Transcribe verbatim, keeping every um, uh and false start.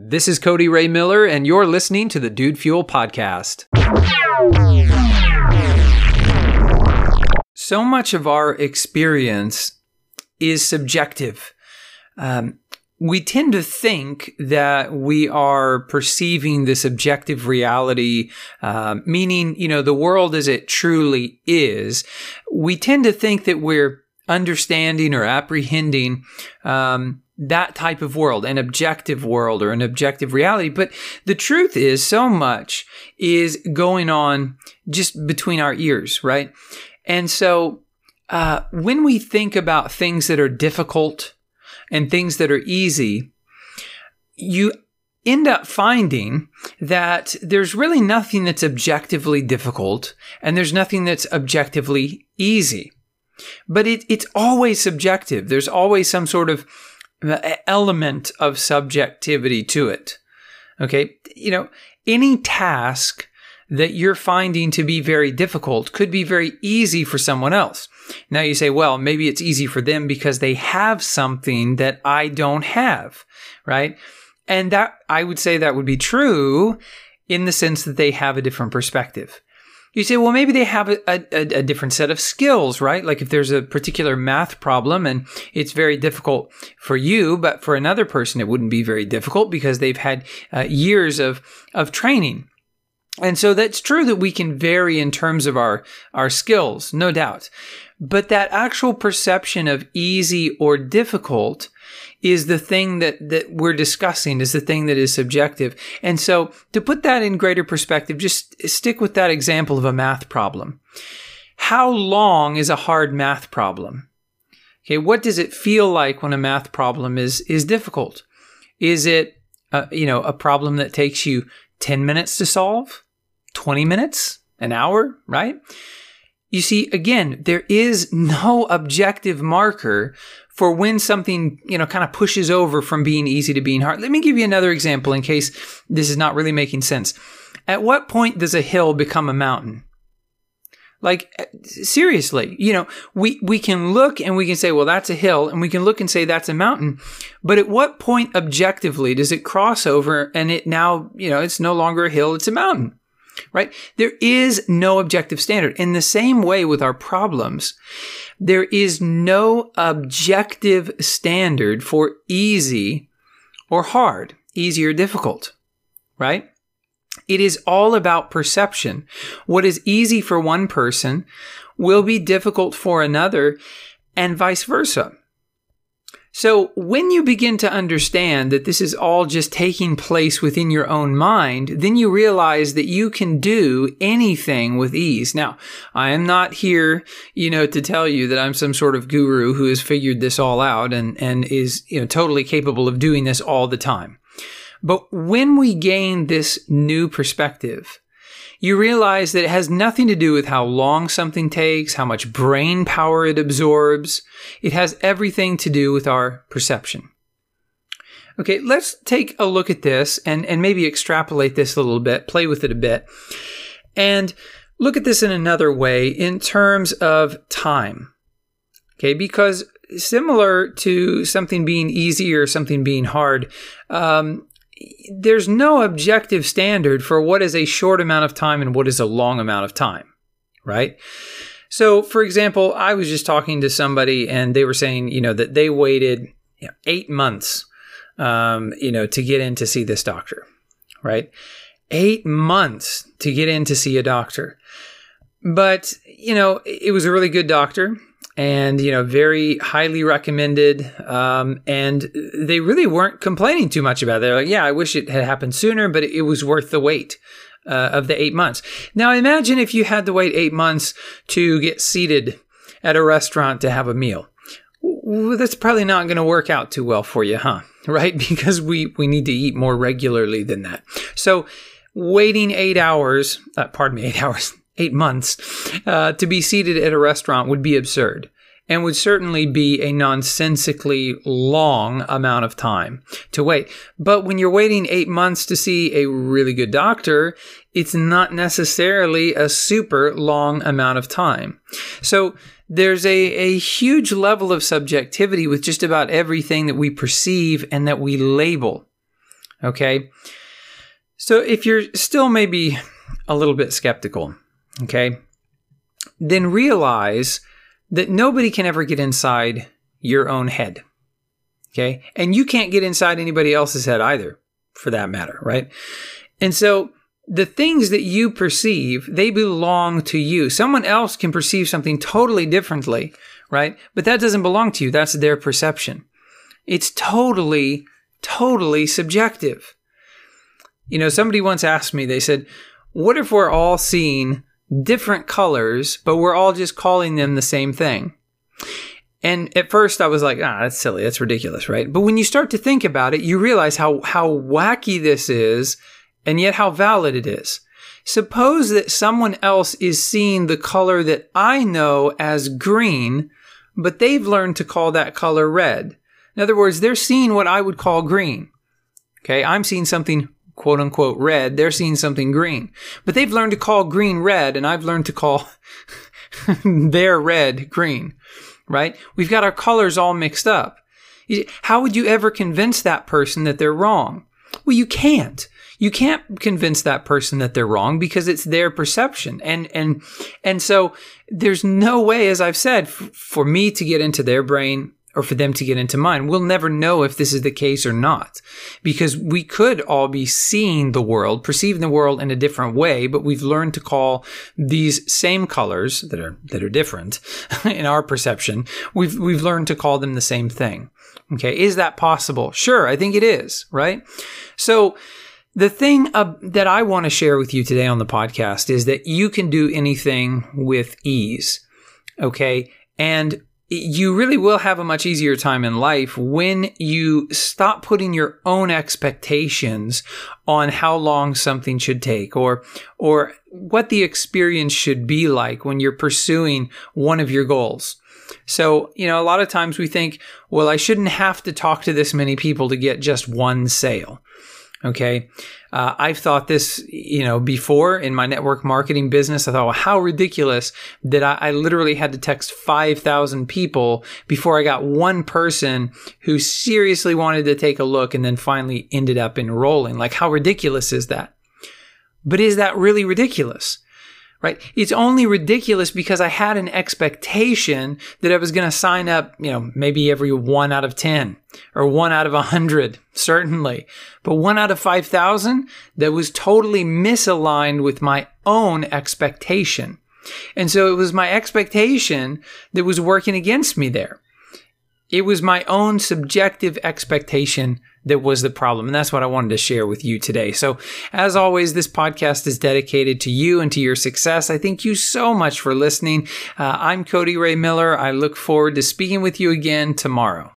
This is Cody Ray Miller, and you're listening to the Dude Fuel Podcast. So much of our experience is subjective. Um, we tend to think that we are perceiving this objective reality, uh, meaning, you know, the world as it truly is. We tend to think that we're understanding or apprehending um that type of world, an objective world or an objective reality. But the truth is, so much is going on just between our ears, right? And so uh when we think about things that are difficult and things that are easy, you end up finding that there's really nothing that's objectively difficult and there's nothing that's objectively easy. But it, it's always subjective. There's always some sort of element of subjectivity to it. Okay? You know, any task that you're finding to be very difficult could be very easy for someone else. Now you say, well, maybe it's easy for them because they have something that I don't have, right? And that, I would say that would be true in the sense that they have a different perspective. You say, well, maybe they have a, a, a different set of skills, right? Like if there's a particular math problem and it's very difficult for you, but for another person, it wouldn't be very difficult because they've had uh, years of, of training. And so that's true that we can vary in terms of our, our skills, no doubt. But that actual perception of easy or difficult is the thing that, that we're discussing, is the thing that is subjective. And so to put that in greater perspective, just stick with that example of a math problem. How long is a hard math problem? Okay, what does it feel like when a math problem is, is difficult? Is it, uh, you know, a problem that takes you ten minutes to solve? twenty minutes? An hour, right? You see, again, there is no objective marker for when something, you know, kind of pushes over from being easy to being hard. Let me give you another example in case this is not really making sense. At what point does a hill become a mountain? Like, seriously, you know, we, we can look and we can say, well, that's a hill, and we can look and say that's a mountain. But at what point objectively does it cross over and it now, you know, it's no longer a hill, it's a mountain? Right? There is no objective standard. In the same way with our problems, there is no objective standard for easy or hard, easy or difficult, right? It is all about perception. What is easy for one person will be difficult for another, and vice versa. So when you begin to understand that this is all just taking place within your own mind, then you realize that you can do anything with ease. Now, I am not here, you know, to tell you that I'm some sort of guru who has figured this all out and, and is, you know, totally capable of doing this all the time. But when we gain this new perspective, you realize that it has nothing to do with how long something takes, how much brain power it absorbs. It has everything to do with our perception. Okay, let's take a look at this and, and maybe extrapolate this a little bit, play with it a bit, and look at this in another way in terms of time. Okay, because similar to something being easy or something being hard, um, there's no objective standard for what is a short amount of time and what is a long amount of time, right? So, for example, I was just talking to somebody and they were saying, you know, that they waited you know, eight months, um, you know, to get in to see this doctor, right? Eight months to get in to see a doctor. But, you know, it was a really good doctor. And, you know, very highly recommended. Um, and they really weren't complaining too much about it. They're like, yeah, I wish it had happened sooner, but it was worth the wait uh, of the eight months. Now, imagine if you had to wait eight months to get seated at a restaurant to have a meal. Well, that's probably not going to work out too well for you, huh? Right? Because we, we need to eat more regularly than that. So waiting eight hours, uh, pardon me, eight hours. eight months, uh, to be seated at a restaurant would be absurd and would certainly be a nonsensically long amount of time to wait. But when you're waiting eight months to see a really good doctor, it's not necessarily a super long amount of time. So there's a, a huge level of subjectivity with just about everything that we perceive and that we label. Okay. So if you're still maybe a little bit skeptical, okay, then realize that nobody can ever get inside your own head. Okay. And you can't get inside anybody else's head either, for that matter. Right. And so the things that you perceive, they belong to you. Someone else can perceive something totally differently, right? But that doesn't belong to you. That's their perception. It's totally, totally subjective. You know, somebody once asked me, they said, what if we're all seeing different colors, but we're all just calling them the same thing? And at first I was like, ah, that's silly. That's ridiculous, right? But when you start to think about it, you realize how, how wacky this is, and yet how valid it is. Suppose that someone else is seeing the color that I know as green, but they've learned to call that color red. In other words, they're seeing what I would call green. Okay, I'm seeing something quote unquote red. They're seeing something green. But they've learned to call green red, and I've learned to call their red green. Right? We've got our colors all mixed up. How would you ever convince that person that they're wrong? Well, you can't. You can't convince that person that they're wrong because it's their perception. And, and, and so there's no way, as I've said, f- for me to get into their brain or for them to get into mine. We'll never know if this is the case or not, because we could all be seeing the world, perceiving the world in a different way, but we've learned to call these same colors that are, that are different in our perception. We've, we've learned to call them the same thing. Okay. Is that possible? Sure. I think it is, right? So, the thing uh, that I want to share with you today on the podcast is that you can do anything with ease, okay? And you really will have a much easier time in life when you stop putting your own expectations on how long something should take or or what the experience should be like when you're pursuing one of your goals. So, you know, a lot of times we think, well, I shouldn't have to talk to this many people to get just one sale. Okay. Uh, I've thought this, you know, before in my network marketing business. I thought, well, how ridiculous that I, I literally had to text five thousand people before I got one person who seriously wanted to take a look and then finally ended up enrolling. Like, how ridiculous is that? But is that really ridiculous? Right? It's only ridiculous because I had an expectation that I was going to sign up, you know, maybe every one out of ten or one out of a hundred, certainly. But one out of five thousand, that was totally misaligned with my own expectation. And so it was my expectation that was working against me there. It was my own subjective expectation that was the problem. And that's what I wanted to share with you today. So as always, this podcast is dedicated to you and to your success. I thank you so much for listening. Uh, I'm Cody Ray Miller. I look forward to speaking with you again tomorrow.